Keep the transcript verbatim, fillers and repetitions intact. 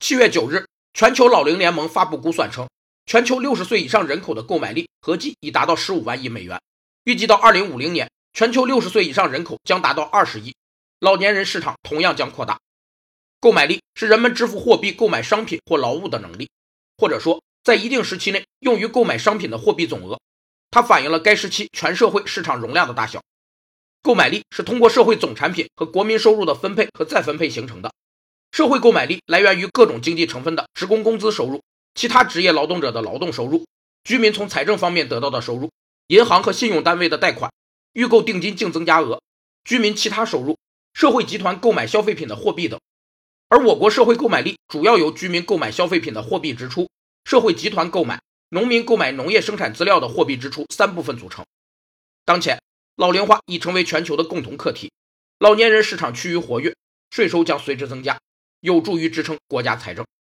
七月九日，全球老龄联盟发布估算称，全球六十岁以上人口的购买力合计已达到十五万亿美元，预计到二零五零年，全球六十岁以上人口将达到二十亿，老年人市场同样将扩大。购买力是人们支付货币购买商品或劳务的能力，或者说在一定时期内用于购买商品的货币总额，它反映了该时期全社会市场容量的大小。购买力是通过社会总产品和国民收入的分配和再分配形成的。社会购买力来源于各种经济成分的职工工资收入、其他职业劳动者的劳动收入、居民从财政方面得到的收入、银行和信用单位的贷款、预购定金净增加额、居民其他收入、社会集团购买消费品的货币等。而我国社会购买力主要由居民购买消费品的货币支出、社会集团购买、农民购买农业生产资料的货币支出三部分组成。当前，老龄化已成为全球的共同课题，老年人市场趋于活跃，税收将随之增加，有助于支撑国家财政。